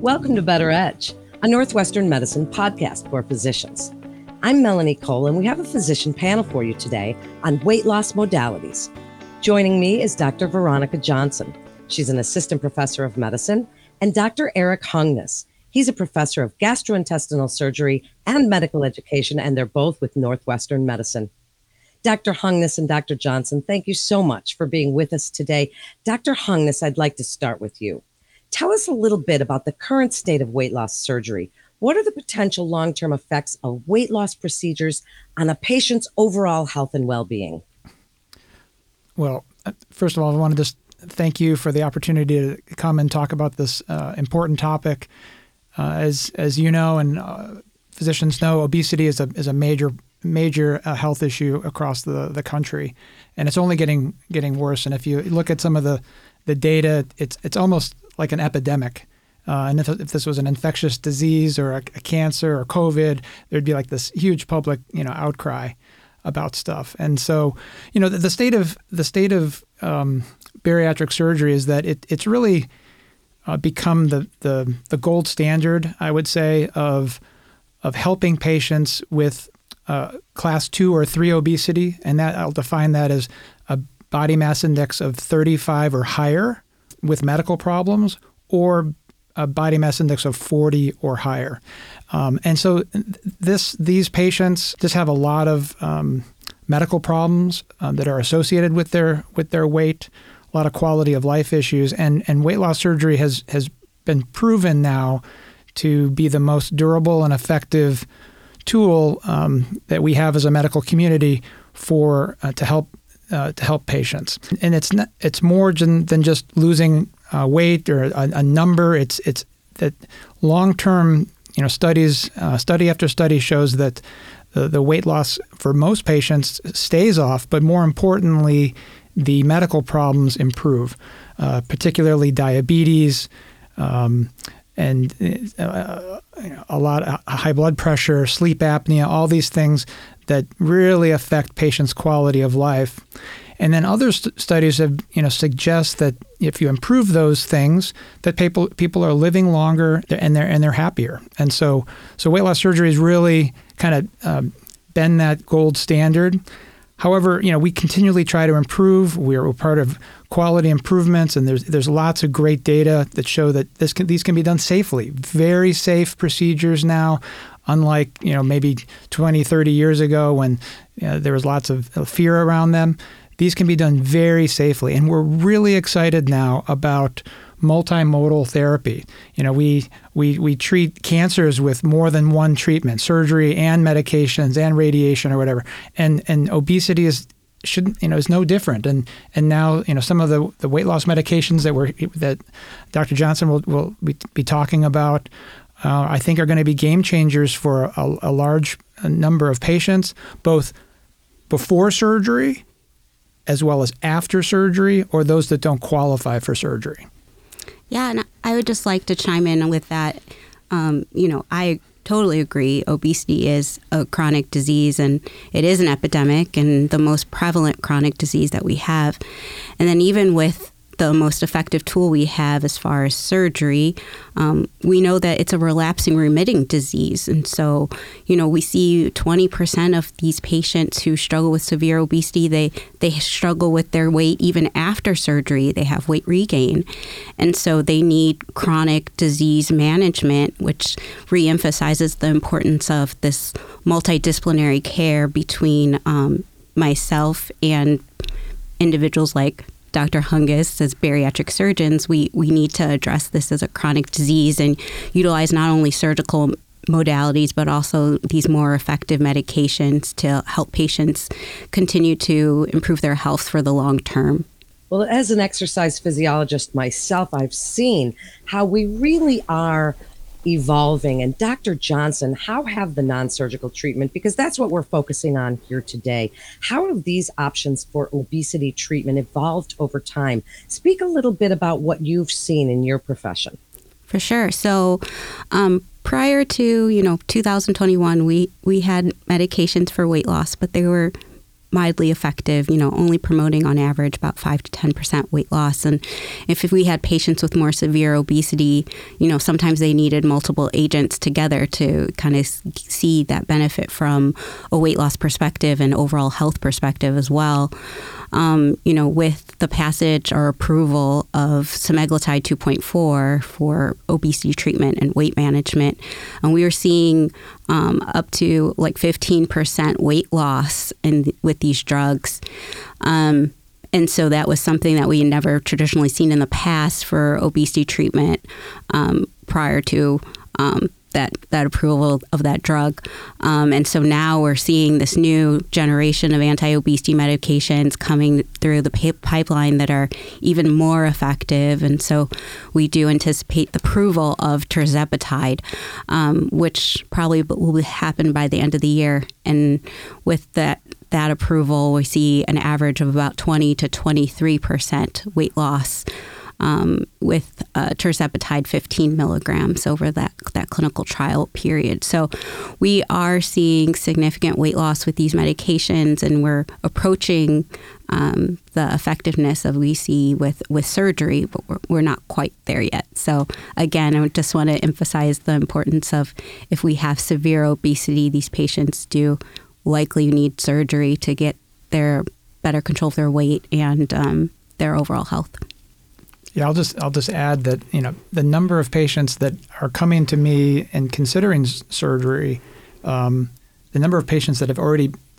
Welcome to Better Edge, a Northwestern Medicine podcast for physicians. I'm Melanie Cole, and we have a physician panel for you today on weight loss modalities. Joining me is Dr. Veronica Johnson. She's an assistant professor of medicine, and Dr. Eric Hungness. He's a professor of gastrointestinal surgery and medical education, and they're both with Northwestern Medicine. Dr. Hungness and Dr. Johnson, thank you so much for being with us today. Dr. Hungness, I'd like to start with you. Tell us a little bit about the current state of weight loss surgery. What are the potential long-term effects of weight loss procedures on a patient's overall health and well-being? Well, first of all, I want to just thank you for the opportunity to come and talk about this important topic. As you know, and physicians know, obesity is a major health issue across the country, and it's only getting worse. And if you look at some of the data, it's almost like an epidemic. And if this was an infectious disease or a cancer or COVID, there'd be like this huge public outcry about stuff. And so the state of bariatric surgery is that it's really become the gold standard, I would say, of helping patients with class 2 or 3 obesity, and that I'll define that as a body mass index of 35 or higher with medical problems, or a body mass index of 40 or higher. And so these patients just have a lot of medical problems that are associated with their weight, a lot of quality of life issues, and weight loss surgery has been proven now to be the most durable and effective tool that we have as a medical community to help patients. And it's more than just losing weight or a number. It's that long-term studies, study after study shows that the weight loss for most patients stays off, but more importantly, the medical problems improve, particularly diabetes and a lot of high blood pressure, sleep apnea, all these things that really affect patients' quality of life. And then other studies have suggest that if you improve those things, that people are living longer and they're happier. And so weight loss surgery has really kind of been that gold standard. However, we continually try to improve. We're part of quality improvements, and there's lots of great data that show that these can be done safely. Very safe procedures now, unlike maybe 20, 30 years ago when there was lots of fear around them. These can be done very safely, and we're really excited now about multimodal therapy. We treat cancers with more than one treatment, surgery and medications and radiation or whatever. And obesity is no different. And now, some of the weight loss medications that Dr. Johnson will be talking about, I think are going to be game changers for a large number of patients, both before surgery as well as after surgery, or those that don't qualify for surgery. Yeah, and I would just like to chime in with that. I totally agree. Obesity is a chronic disease, and it is an epidemic and the most prevalent chronic disease that we have. And then even with the most effective tool we have as far as surgery, we know that it's a relapsing remitting disease. And so, we see 20% of these patients who struggle with severe obesity, they struggle with their weight even after surgery. They have weight regain. And so they need chronic disease management, which reemphasizes the importance of this multidisciplinary care between myself and individuals like Dr. Hungness. As bariatric surgeons, we need to address this as a chronic disease and utilize not only surgical modalities, but also these more effective medications to help patients continue to improve their health for the long term. Well, as an exercise physiologist myself, I've seen how we really are evolving. And Dr. Johnson, how have the non-surgical treatment, because that's what we're focusing on here today, how have these options for obesity treatment evolved over time? Speak a little bit about what you've seen in your profession. For sure. So prior to 2021, we had medications for weight loss, but they were mildly effective, only promoting on average about 5 to 10% weight loss. And if we had patients with more severe obesity, sometimes they needed multiple agents together to kind of see that benefit from a weight loss perspective and overall health perspective as well. With the passage or approval of semaglutide 2.4 for obesity treatment and weight management, and we were seeing up to like 15% weight loss with these drugs. And so that was something that we had never traditionally seen in the past for obesity treatment prior to that approval of that drug. And so now we're seeing this new generation of anti-obesity medications coming through the pipeline that are even more effective. And so we do anticipate approval of tirzepatide, which probably will happen by the end of the year. And with that approval, we see an average of about 20 to 23% weight loss with tirzepatide 15 milligrams over that clinical trial period. So we are seeing significant weight loss with these medications, and we're approaching the effectiveness that we see with surgery, but we're not quite there yet. So again, I just want to emphasize the importance of, if we have severe obesity, these patients do likely need surgery to get their better control of their weight and their overall health. Yeah, I'll just add that the number of patients that are coming to me and considering surgery, the number of patients that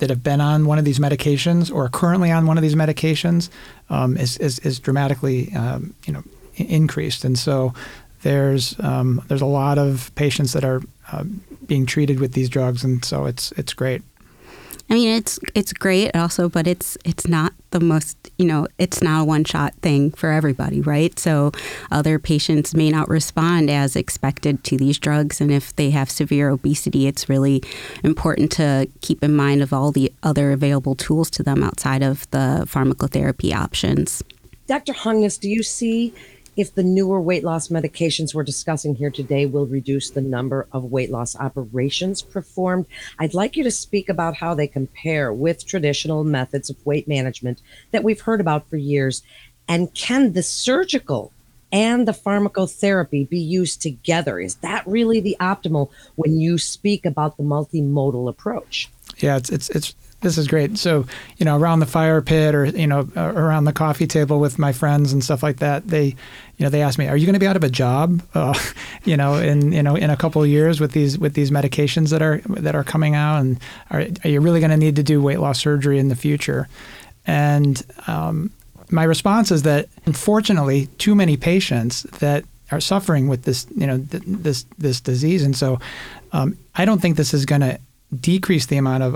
have been on one of these medications or are currently on one of these medications is dramatically increased, and so there's a lot of patients that are being treated with these drugs, and so it's great. I mean, it's great also, but it's not the most, it's not a one-shot thing for everybody, right? So other patients may not respond as expected to these drugs. And if they have severe obesity, it's really important to keep in mind of all the other available tools to them outside of the pharmacotherapy options. Dr. Hungness, do you see if the newer weight loss medications we're discussing here today will reduce the number of weight loss operations performed? I'd like you to speak about how they compare with traditional methods of weight management that we've heard about for years. And can the surgical and the pharmacotherapy be used together? Is that really the optimal when you speak about the multimodal approach? Yeah, this is great. So, around the fire pit or, around the coffee table with my friends and stuff like that, they ask me, are you going to be out of a job, in a couple of years with these medications that are coming out? And are you really going to need to do weight loss surgery in the future? And my response is that, unfortunately, too many patients that are suffering with this, this disease. And so I don't think this is going to decrease the amount of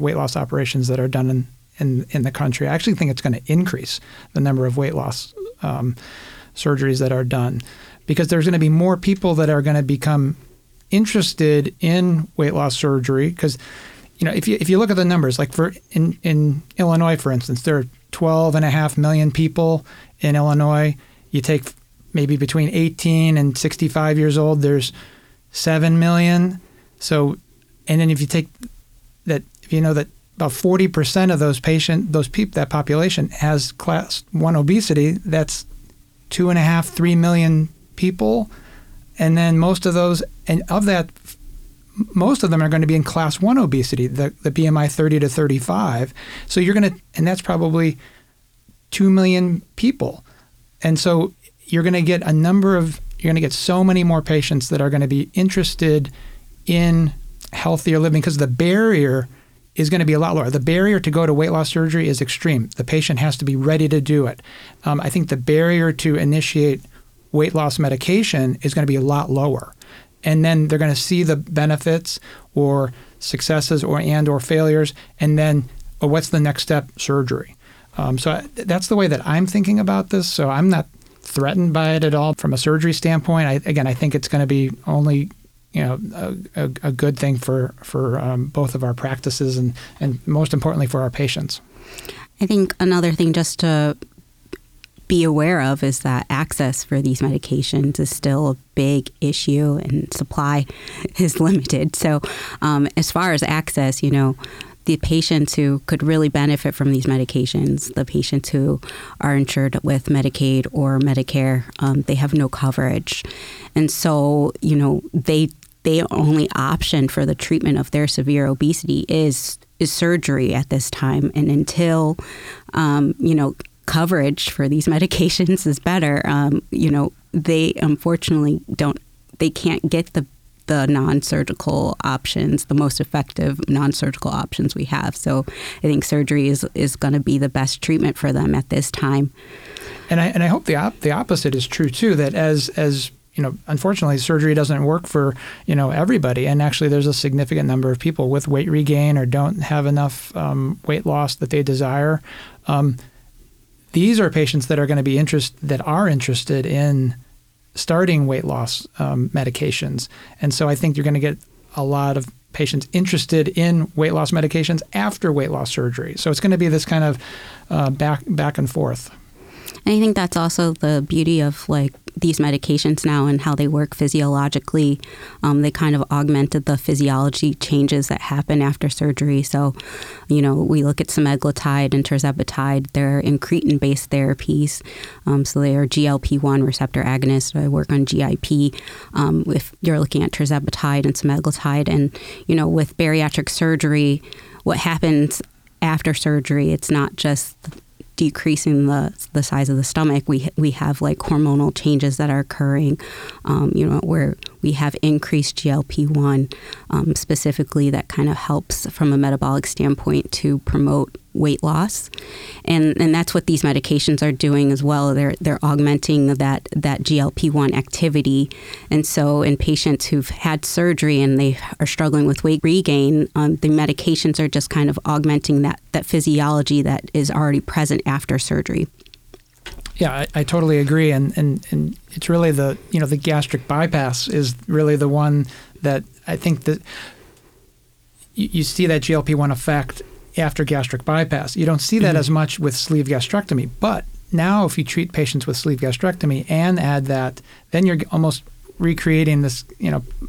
weight loss operations that are done in the country. I actually think it's going to increase the number of weight loss surgeries that are done, because there's going to be more people that are going to become interested in weight loss surgery. Because if you look at the numbers, like in Illinois, for instance, there are 12.5 million people in Illinois. You take maybe between 18 and 65 years old, there's 7 million. So. And then if you take that, if you know that about 40% of that population has class 1 obesity, that's 2.5 to 3 million people. And then most of them are going to be in class 1 obesity, the BMI 30 to 35. So that's probably 2 million people. And so you're going to get so many more patients that are going to be interested in healthier living, because the barrier is going to be a lot lower. The barrier to go to weight loss surgery is extreme. The patient has to be ready to do it. I think the barrier to initiate weight loss medication is going to be a lot lower. And then they're going to see the benefits or successes or failures. And then, what's the next step? Surgery. So that's the way that I'm thinking about this. So I'm not threatened by it at all from a surgery standpoint. I think it's going to be only a good thing for both of our practices and most importantly for our patients. I think another thing just to be aware of is that access for these medications is still a big issue, and supply is limited. So as far as access, the patients who could really benefit from these medications, the patients who are insured with Medicaid or Medicare, they have no coverage. And so, you know, they only option for the treatment of their severe obesity is surgery at this time. And until, coverage for these medications is better, they unfortunately can't get the non-surgical options, the most effective non-surgical options we have. So I think surgery is going to be the best treatment for them at this time. And I hope the opposite is true too, that as you know, unfortunately, surgery doesn't work for, everybody. And actually, there's a significant number of people with weight regain or don't have enough weight loss that they desire. These are patients that are going to be interested in starting weight loss medications. And so I think you're going to get a lot of patients interested in weight loss medications after weight loss surgery. So it's going to be this kind of back and forth. And I think that's also the beauty of these medications now and how they work physiologically. They kind of augmented the physiology changes that happen after surgery. So, we look at semaglutide and tirzepatide. They're incretin-based therapies. So they are GLP-1 receptor agonists. So I work on GIP. If you're looking at tirzepatide and semaglutide, and, with bariatric surgery, what happens after surgery, it's not just decreasing the size of the stomach. We have hormonal changes that are occurring, where we have increased GLP-1 specifically that kind of helps from a metabolic standpoint to promote weight loss. And that's what these medications are doing as well. They're augmenting that GLP-1 activity. And so in patients who've had surgery and they are struggling with weight regain, the medications are just kind of augmenting that physiology that is already present after surgery. Yeah, I totally agree. And it's really the gastric bypass is really the one that I think that you see that GLP-1 effect after gastric bypass. You don't see that as much with sleeve gastrectomy. But now if you treat patients with sleeve gastrectomy and add that, then you're almost recreating this,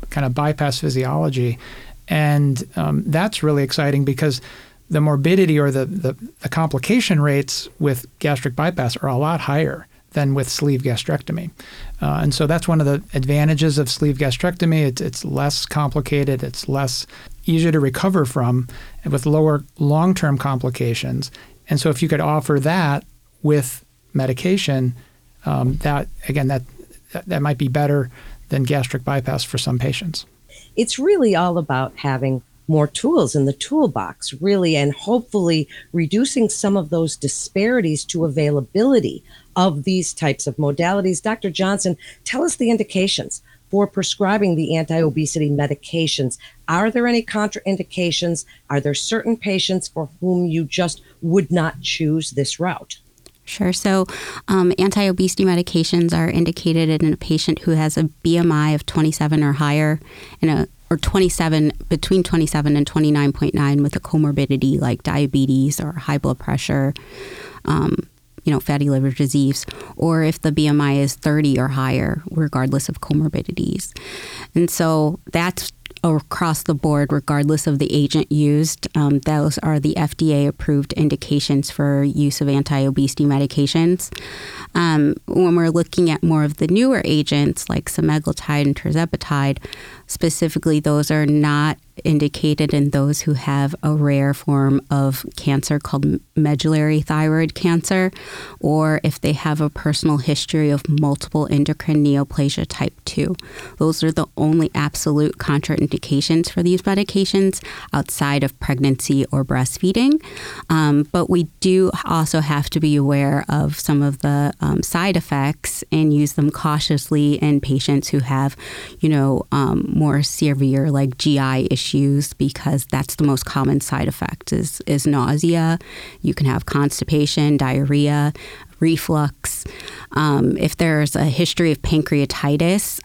kind of bypass physiology. And that's really exciting because the morbidity or the complication rates with gastric bypass are a lot higher than with sleeve gastrectomy. And so that's one of the advantages of sleeve gastrectomy. It's less complicated. It's less easier to recover from and with lower long-term complications. And so if you could offer that with medication, that might be better than gastric bypass for some patients. It's really all about having more tools in the toolbox, really, and hopefully reducing some of those disparities to availability of these types of modalities. Dr. Johnson, tell us the indications for prescribing the anti-obesity medications. Are there any contraindications? Are there certain patients for whom you just would not choose this route? Sure. So anti-obesity medications are indicated in a patient who has a BMI of 27 or higher and between 27 and 29.9 with a comorbidity like diabetes or high blood pressure, fatty liver disease, or if the BMI is 30 or higher, regardless of comorbidities. And so that's across the board, regardless of the agent used. Those are the FDA-approved indications for use of anti-obesity medications. When we're looking at more of the newer agents like semaglutide and tirzepatide, specifically, those are not indicated in those who have a rare form of cancer called medullary thyroid cancer, or if they have a personal history of multiple endocrine neoplasia type 2. Those are the only absolute contraindications for these medications outside of pregnancy or breastfeeding. But we do also have to be aware of some of the side effects and use them cautiously in patients who have, more severe GI issues, because that's the most common side effect is nausea. You can have constipation, diarrhea, reflux. If there's a history of pancreatitis,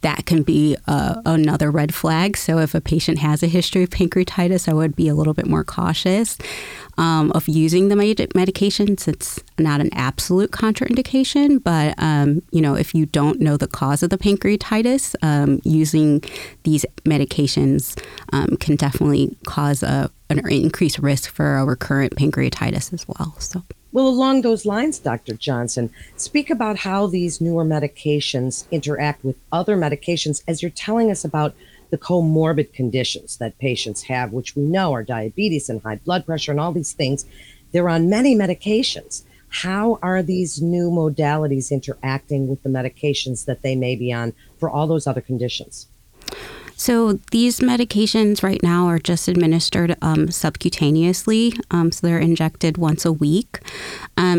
that can be another red flag. So if a patient has a history of pancreatitis, I would be a little bit more cautious of using the medication. It's not an absolute contraindication, but if you don't know the cause of the pancreatitis, using these medications can definitely cause an increased risk for a recurrent pancreatitis as well. Well, along those lines, Dr. Johnson, speak about how these newer medications interact with other medications as you're telling us about the comorbid conditions that patients have, which we know are diabetes and high blood pressure and all these things. They're on many medications. How are these new modalities interacting with the medications that they may be on for all those other conditions? So these medications right now are just administered subcutaneously, so they're injected once a week.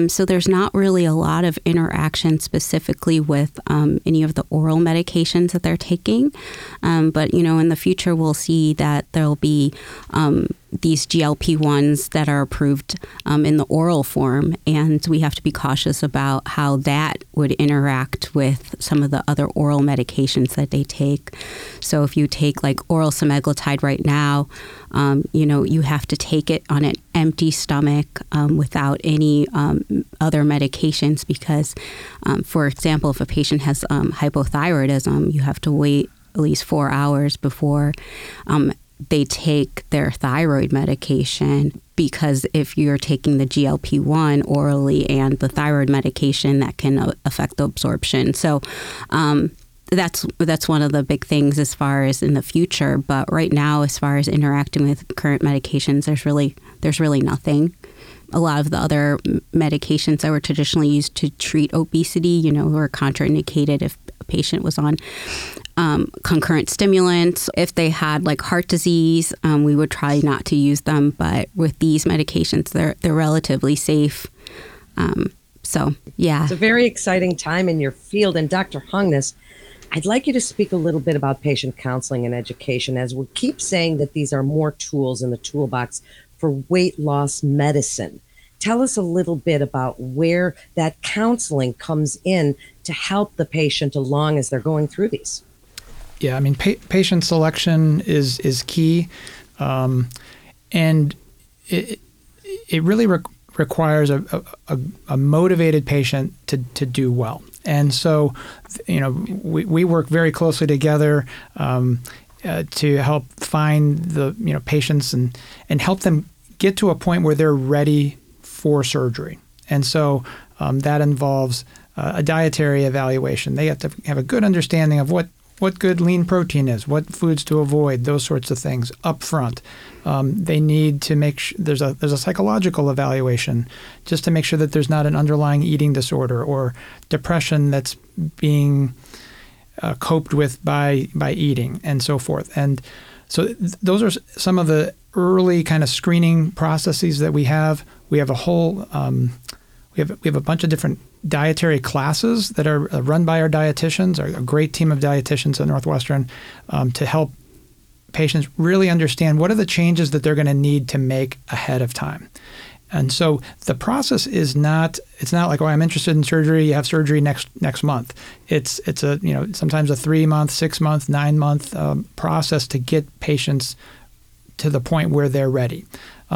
So there's not really a lot of interaction specifically with any of the oral medications that they're taking. But, in the future, we'll see that there'll be these GLP-1s that are approved in the oral form, and we have to be cautious about how that would interact with some of the other oral medications that they take. So if you take like oral semaglutide right now, you have to take it on an empty stomach without any other medications because, for example, if a patient has hypothyroidism, you have to wait at least 4 hours before they take their thyroid medication, because if you're taking the GLP-1 orally and the thyroid medication, that can affect the absorption. So that's one of the big things as far as in the future. But right now, as far as interacting with current medications, there's really nothing. A lot of the other medications that were traditionally used to treat obesity, were contraindicated if a patient was on concurrent stimulants. If they had like heart disease, we would try not to use them. But with these medications, they're relatively safe. It's a very exciting time in your field. And Dr. Hungness, I'd like you to speak a little bit about patient counseling and education, as we keep saying that these are more tools in the toolbox for weight loss medicine. Tell us a little bit about where that counseling comes in to help the patient along as they're going through these. Yeah, I mean, patient selection is key, and it really requires a motivated patient to do well. And so, we work very closely together to help find the patients and help them get to a point where they're ready for surgery. And so that involves a dietary evaluation. They have to have a good understanding of what good lean protein is, what foods to avoid, those sorts of things up front. They need to make there's a psychological evaluation just to make sure that there's not an underlying eating disorder or depression that's being coped with by eating and so forth. And so those are some of the early kind of screening processes that we have. We have a whole we have a bunch of different dietary classes that are run by our dietitians, a great team of dietitians at Northwestern, to help patients really understand what are the changes that they're going to need to make ahead of time. And so the process is not like, oh, I'm interested in surgery, you have surgery next month. It's a sometimes a 3-month, 6-month, 9-month process to get patients to the point where they're ready.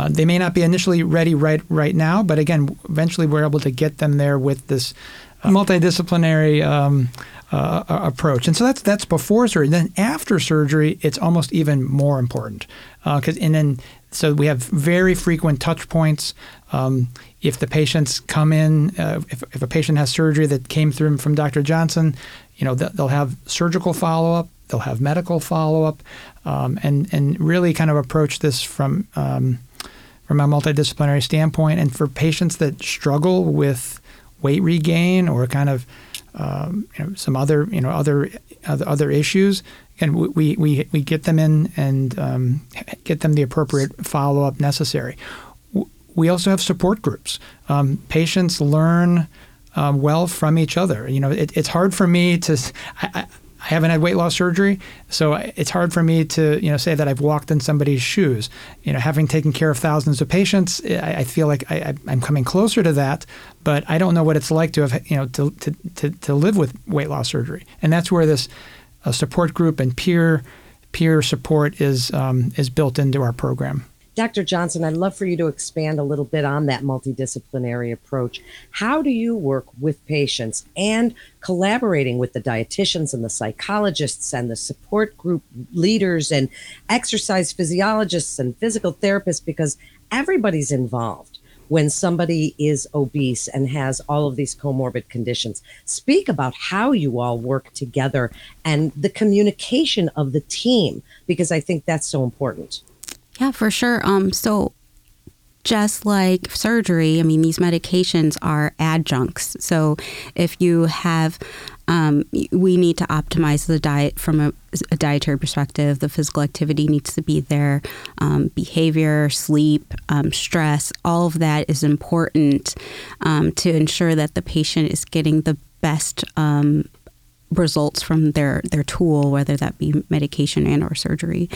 They may not be initially ready right now, but again, eventually we're able to get them there with this multidisciplinary approach. And so that's before surgery. Then after surgery, it's almost even more important. So we have very frequent touch points. If the patients come in, if a patient has surgery that came through from Dr. Johnson, they'll have surgical follow-up. They'll have medical follow-up, and really kind of approach this from a multidisciplinary standpoint. And for patients that struggle with weight regain or kind of some other other issues, again, we get them in and get them the appropriate follow-up necessary. We also have support groups. Patients learn well from each other. It's hard for me to. I haven't had weight loss surgery, so it's hard for me to, say that I've walked in somebody's shoes. Having taken care of thousands of patients, I feel like I'm coming closer to that, but I don't know what it's like to have, to live with weight loss surgery. And that's where this a support group, and peer support is built into our program. Dr. Johnson, I'd love for you to expand a little bit on that multidisciplinary approach. How do you work with patients and collaborating with the dietitians and the psychologists and the support group leaders and exercise physiologists and physical therapists? Because everybody's involved when somebody is obese and has all of these comorbid conditions. Speak about how you all work together and the communication of the team, because I think that's so important. Yeah, for sure. So just like surgery, I mean, these medications are adjuncts. So if you have, we need to optimize the diet from a dietary perspective. The physical activity needs to be there. Behavior, sleep, stress, all of that is important to ensure that the patient is getting the best results from their tool, whether that be medication and or surgery.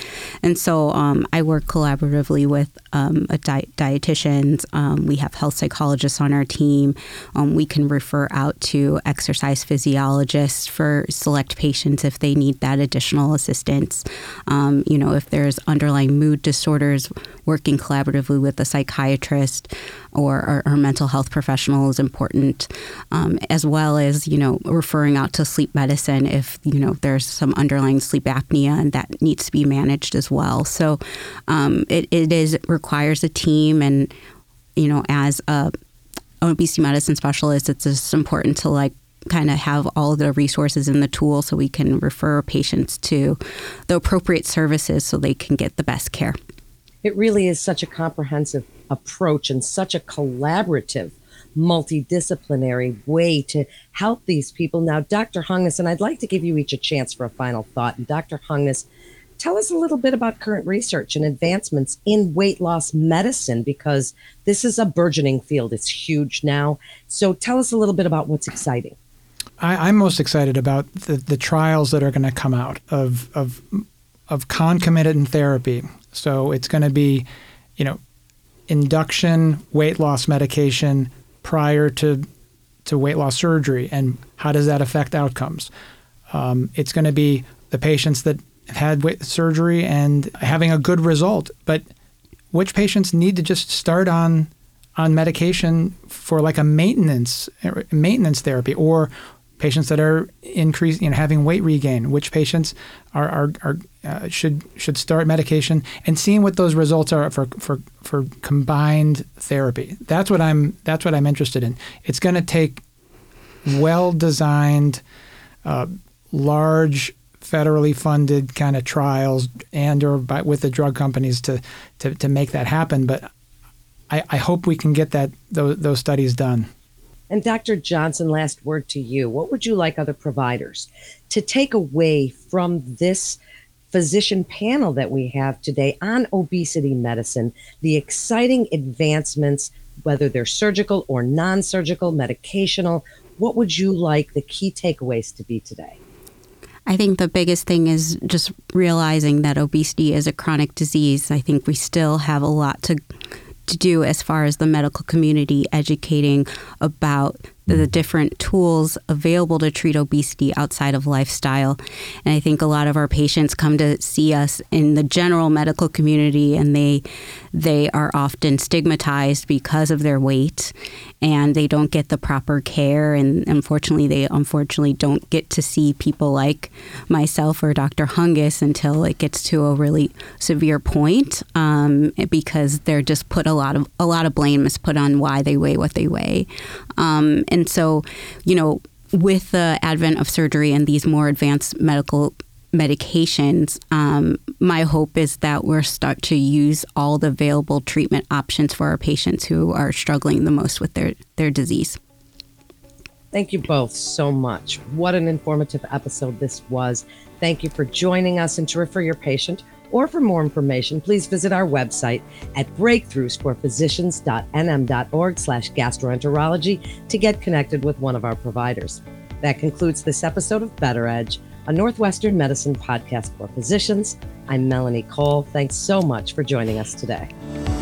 And so I work collaboratively with dietitians. We have health psychologists on our team. We can refer out to exercise physiologists for select patients if they need that additional assistance. If there's underlying mood disorders, working collaboratively with a psychiatrist or mental health professional is important, as well as, referring out to sleep medicine if, there's some underlying sleep apnea and that needs to be managed as well. So it requires a team. And, as an obesity medicine specialist, it's just important to kind of have all the resources in the tool so we can refer patients to the appropriate services so they can get the best care. It really is such a comprehensive approach and such a collaborative, multidisciplinary way to help these people. Now, Dr. Hungness, and I'd like to give you each a chance for a final thought. And Dr. Hungness, tell us a little bit about current research and advancements in weight loss medicine, because this is a burgeoning field. It's huge now. So tell us a little bit about what's exciting. I'm most excited about the trials that are going to come out of concomitant therapy. So it's going to be, induction weight loss medication prior to weight loss surgery, and how does that affect outcomes? It's going to be the patients that have had weight surgery and having a good result, but which patients need to just start on medication for like a maintenance therapy, or patients that are increasing, having weight regain, which patients should start medication, and seeing what those results are for combined therapy. That's what I'm interested in. It's going to take well-designed, large, federally funded kind of trials with the drug companies to make that happen. But I hope we can get those studies done. And Dr. Johnson, last word to you. What would you like other providers to take away from this physician panel that we have today on obesity medicine, the exciting advancements, whether they're surgical or non-surgical, medicational? What would you like the key takeaways to be today? I think the biggest thing is just realizing that obesity is a chronic disease. I think we still have a lot to do as far as the medical community educating about the different tools available to treat obesity outside of lifestyle. And I think a lot of our patients come to see us in the general medical community, and they are often stigmatized because of their weight, and they don't get the proper care. And unfortunately, they don't get to see people like myself or Dr. Hungness until it gets to a really severe point, because they're just put a lot of blame is put on why they weigh what they weigh. And so, with the advent of surgery and these more advanced medical medications, my hope is that we'll start to use all the available treatment options for our patients who are struggling the most with their disease. Thank you both so much. What an informative episode this was. Thank you for joining us. And to refer your patient or for more information, please visit our website at breakthroughsforphysicians.nm.org/gastroenterology to get connected with one of our providers. That concludes this episode of Better Edge, a Northwestern Medicine podcast for physicians. I'm Melanie Cole. Thanks so much for joining us today.